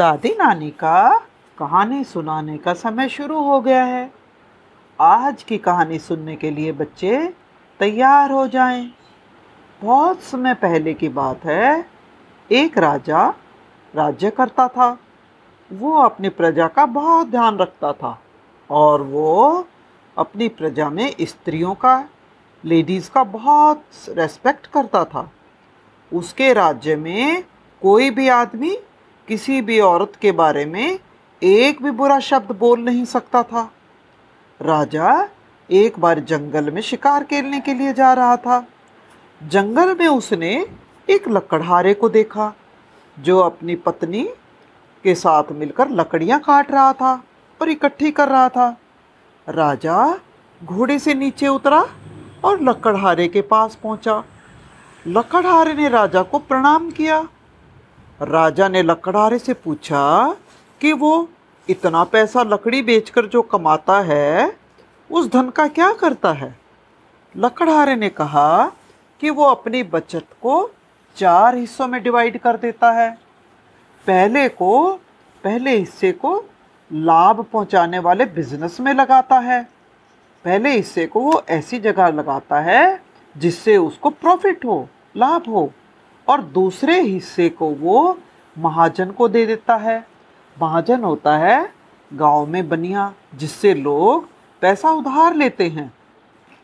दादी नानी का कहानी सुनाने का समय शुरू हो गया है। आज की कहानी सुनने के लिए बच्चे तैयार हो जाएं। बहुत समय पहले की बात है, एक राजा राज्य करता था। वो अपनी प्रजा का बहुत ध्यान रखता था और वो अपनी प्रजा में स्त्रियों का, लेडीज़ का बहुत रेस्पेक्ट करता था। उसके राज्य में कोई भी आदमी किसी भी औरत के बारे में एक भी बुरा शब्द बोल नहीं सकता था। राजा एक बार जंगल में शिकार खेलने के लिए जा रहा था। जंगल में उसने एक लकड़हारे को देखा जो अपनी पत्नी के साथ मिलकर लकड़ियाँ काट रहा था और इकट्ठी कर रहा था। राजा घोड़े से नीचे उतरा और लकड़हारे के पास पहुंचा। लकड़हारे ने राजा को प्रणाम किया। राजा ने लकड़हारे से पूछा कि वो इतना पैसा लकड़ी बेचकर जो कमाता है, उस धन का क्या करता है। लकड़हारे ने कहा कि वो अपनी बचत को 4 हिस्सों में डिवाइड कर देता है। पहले हिस्से को लाभ पहुंचाने वाले बिजनेस में लगाता है। पहले हिस्से को वो ऐसी जगह लगाता है जिससे उसको प्रॉफिट हो, लाभ हो, और दूसरे हिस्से को वो महाजन को दे देता है। महाजन होता है गांव में बनिया, जिससे लोग पैसा उधार लेते हैं।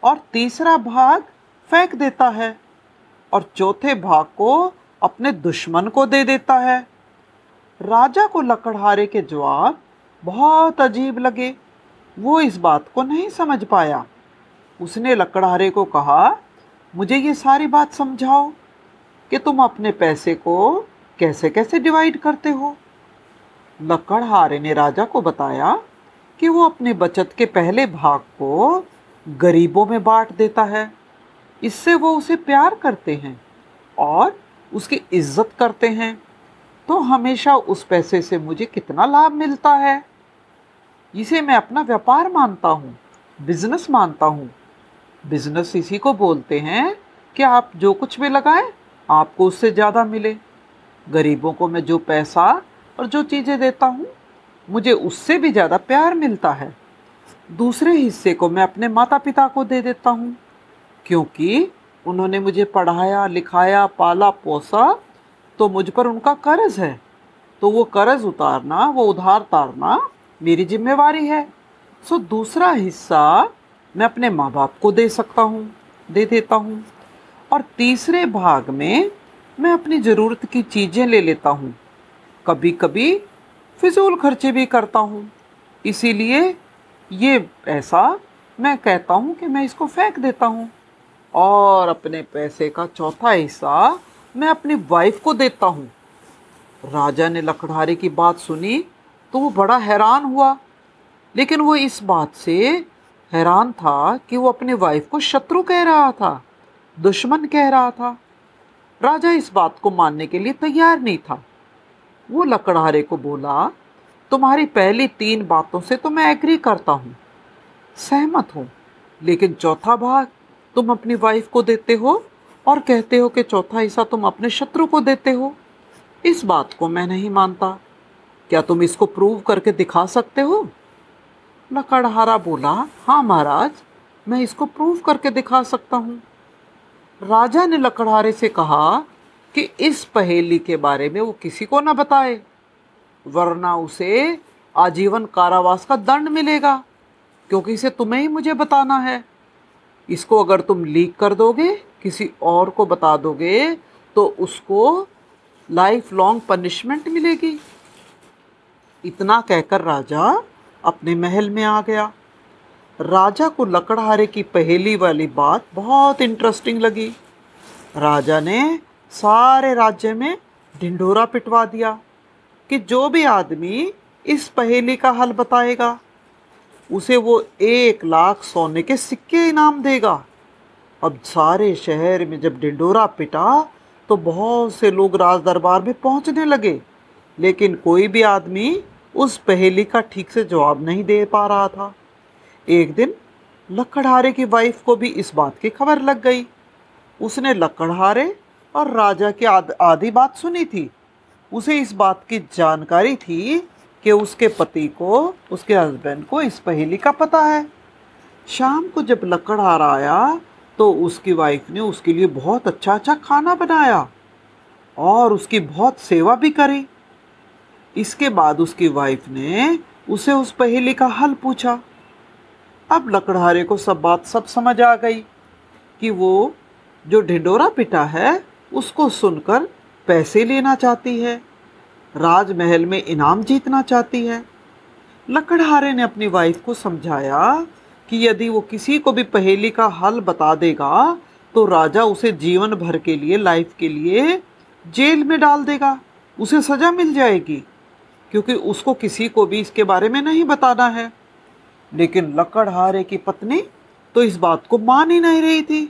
और तीसरा भाग फेंक देता है और चौथे भाग को अपने दुश्मन को दे देता है। राजा को लकड़हारे के जवाब बहुत अजीब लगे। वो इस बात को नहीं समझ पाया। उसने लकड़हारे को कहा, मुझे ये सारी बात समझाओ कि तुम अपने पैसे को कैसे कैसे डिवाइड करते हो। लकड़हारे ने राजा को बताया कि वो अपने बचत के पहले भाग को गरीबों में बांट देता है। इससे वो उसे प्यार करते हैं और उसकी इज्जत करते हैं, तो हमेशा उस पैसे से मुझे कितना लाभ मिलता है। इसे मैं अपना व्यापार मानता हूँ, बिजनेस मानता हूँ। बिजनेस इसी को बोलते हैं कि आप जो कुछ भी लगाएं आपको उससे ज़्यादा मिले। गरीबों को मैं जो पैसा और जो चीज़ें देता हूँ, मुझे उससे भी ज़्यादा प्यार मिलता है। दूसरे हिस्से को मैं अपने माता पिता को दे देता हूँ, क्योंकि उन्होंने मुझे पढ़ाया, लिखाया, पाला, पोसा, तो मुझ पर उनका कर्ज है। तो वो कर्ज उतारना, वो उधार तारना मेरी जिम्मेवारी है। सो दूसरा हिस्सा मैं अपने माँ बाप को दे देता हूँ। और तीसरे भाग में मैं अपनी ज़रूरत की चीज़ें ले लेता हूँ। कभी कभी फिजूल खर्चे भी करता हूँ, इसीलिए ये पैसा मैं कहता हूँ कि मैं इसको फेंक देता हूँ। और अपने पैसे का चौथा हिस्सा मैं अपनी वाइफ को देता हूँ। राजा ने लकड़हारे की बात सुनी तो वो बड़ा हैरान हुआ, लेकिन वो इस बात से हैरान था कि वो अपनी वाइफ को शत्रु कह रहा था, दुश्मन कह रहा था। राजा इस बात को मानने के लिए तैयार नहीं था। वो लकड़हारे को बोला, तुम्हारी पहली 3 बातों से तो मैं एग्री करता हूँ, सहमत हूँ, लेकिन चौथा भाग तुम अपनी वाइफ को देते हो और कहते हो कि चौथा हिस्सा तुम अपने शत्रु को देते हो। इस बात को मैं नहीं मानता। क्या तुम इसको प्रूव करके दिखा सकते हो? लकड़हारा बोला, हाँ महाराज, मैं इसको प्रूव करके दिखा सकता हूँ। राजा ने लकड़हारे से कहा कि इस पहेली के बारे में वो किसी को ना बताए, वरना उसे आजीवन कारावास का दंड मिलेगा, क्योंकि इसे तुम्हें ही मुझे बताना है। इसको अगर तुम लीक कर दोगे, किसी और को बता दोगे, तो उसको लाइफ लॉन्ग पनिशमेंट मिलेगी। इतना कहकर राजा अपने महल में आ गया। राजा को लकड़हारे की पहेली वाली बात बहुत इंटरेस्टिंग लगी। राजा ने सारे राज्य में ढिंढोरा पिटवा दिया कि जो भी आदमी इस पहेली का हल बताएगा, उसे वो 1,00,000 सोने के सिक्के इनाम देगा। अब सारे शहर में जब ढिंढोरा पिटा तो बहुत से लोग राज दरबार में पहुंचने लगे, लेकिन कोई भी आदमी उस पहेली का ठीक से जवाब नहीं दे पा रहा था। एक दिन लकड़हारे की वाइफ को भी इस बात की खबर लग गई। उसने लकड़हारे और राजा की आधी बात सुनी थी, उसे इस बात की जानकारी थी कि उसके पति को, उसके हस्बैंड को इस पहेली का पता है। शाम को जब लकड़हारा आया तो उसकी वाइफ ने उसके लिए बहुत अच्छा अच्छा खाना बनाया और उसकी बहुत सेवा भी करी। इसके बाद उसकी वाइफ ने उसे उस पहेली का हल पूछा। अब लकड़हारे को सब बात समझ आ गई कि वो जो ढिंडोरा पिटा है उसको सुनकर पैसे लेना चाहती है, राजमहल में इनाम जीतना चाहती है। लकड़हारे ने अपनी वाइफ को समझाया कि यदि वो किसी को भी पहेली का हल बता देगा तो राजा उसे जीवन भर के लिए, लाइफ के लिए जेल में डाल देगा, उसे सज़ा मिल जाएगी, क्योंकि उसको किसी को भी इसके बारे में नहीं बताना है। लेकिन लकड़हारे की पत्नी तो इस बात को मान ही नहीं रही थी।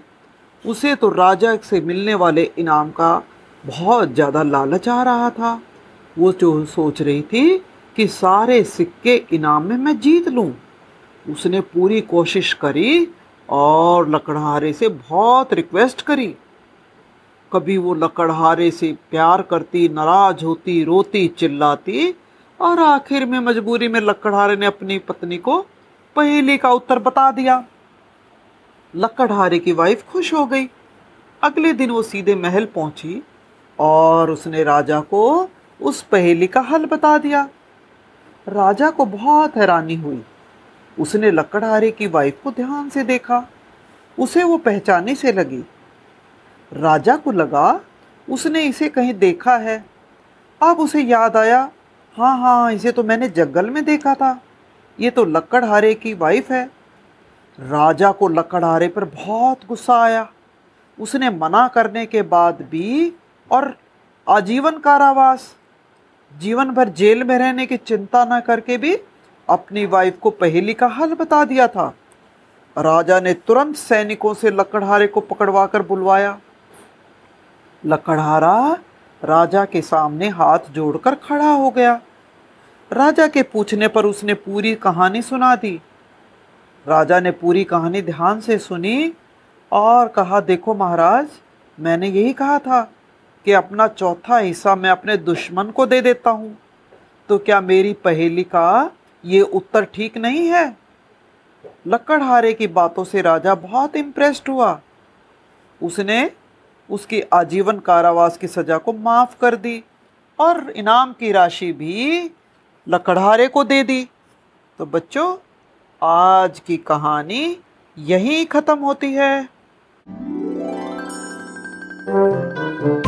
उसे तो राजा से मिलने वाले इनाम का बहुत ज़्यादा लालच आ रहा था। वो जो सोच रही थी कि सारे सिक्के इनाम में मैं जीत लूँ। उसने पूरी कोशिश करी और लकड़हारे से बहुत रिक्वेस्ट करी। कभी वो लकड़हारे से प्यार करती, नाराज़ होती, रोती, चिल्लाती और आखिर में मजबूरी में लकड़हारे ने अपनी पत्नी को पहेली का उत्तर बता दिया। लकड़हारे की वाइफ खुश हो गई। अगले दिन वो सीधे महल पहुंची और उसने राजा को उस पहेली का हल बता दिया। राजा को बहुत हैरानी हुई। उसने लकड़हारे की वाइफ को ध्यान से देखा, उसे वो पहचाने से लगी। राजा को लगा उसने इसे कहीं देखा है। अब उसे याद आया, हाँ, इसे तो मैंने जंगल में देखा था, ये तो लकड़हारे की वाइफ है। राजा को लकड़हारे पर बहुत गुस्सा आया। उसने मना करने के बाद भी और आजीवन कारावास, जीवन भर जेल में रहने की चिंता न करके भी अपनी वाइफ को पहेली का हल बता दिया था। राजा ने तुरंत सैनिकों से लकड़हारे को पकड़वा कर बुलवाया। लकड़हारा राजा के सामने हाथ जोड़कर खड़ा हो गया। राजा के पूछने पर उसने पूरी कहानी सुना दी। राजा ने पूरी कहानी ध्यान से सुनी और कहा, देखो महाराज, मैंने यही कहा था कि अपना चौथा हिस्सा मैं अपने दुश्मन को दे देता हूँ, तो क्या मेरी पहेली का ये उत्तर ठीक नहीं है? लकड़हारे की बातों से राजा बहुत इम्प्रेस्ड हुआ। उसने उसकी आजीवन कारावास की सज़ा को माफ़ कर दी और इनाम की राशि भी लकड़हारे को दे दी। तो बच्चों, आज की कहानी यहीं ख़त्म होती है।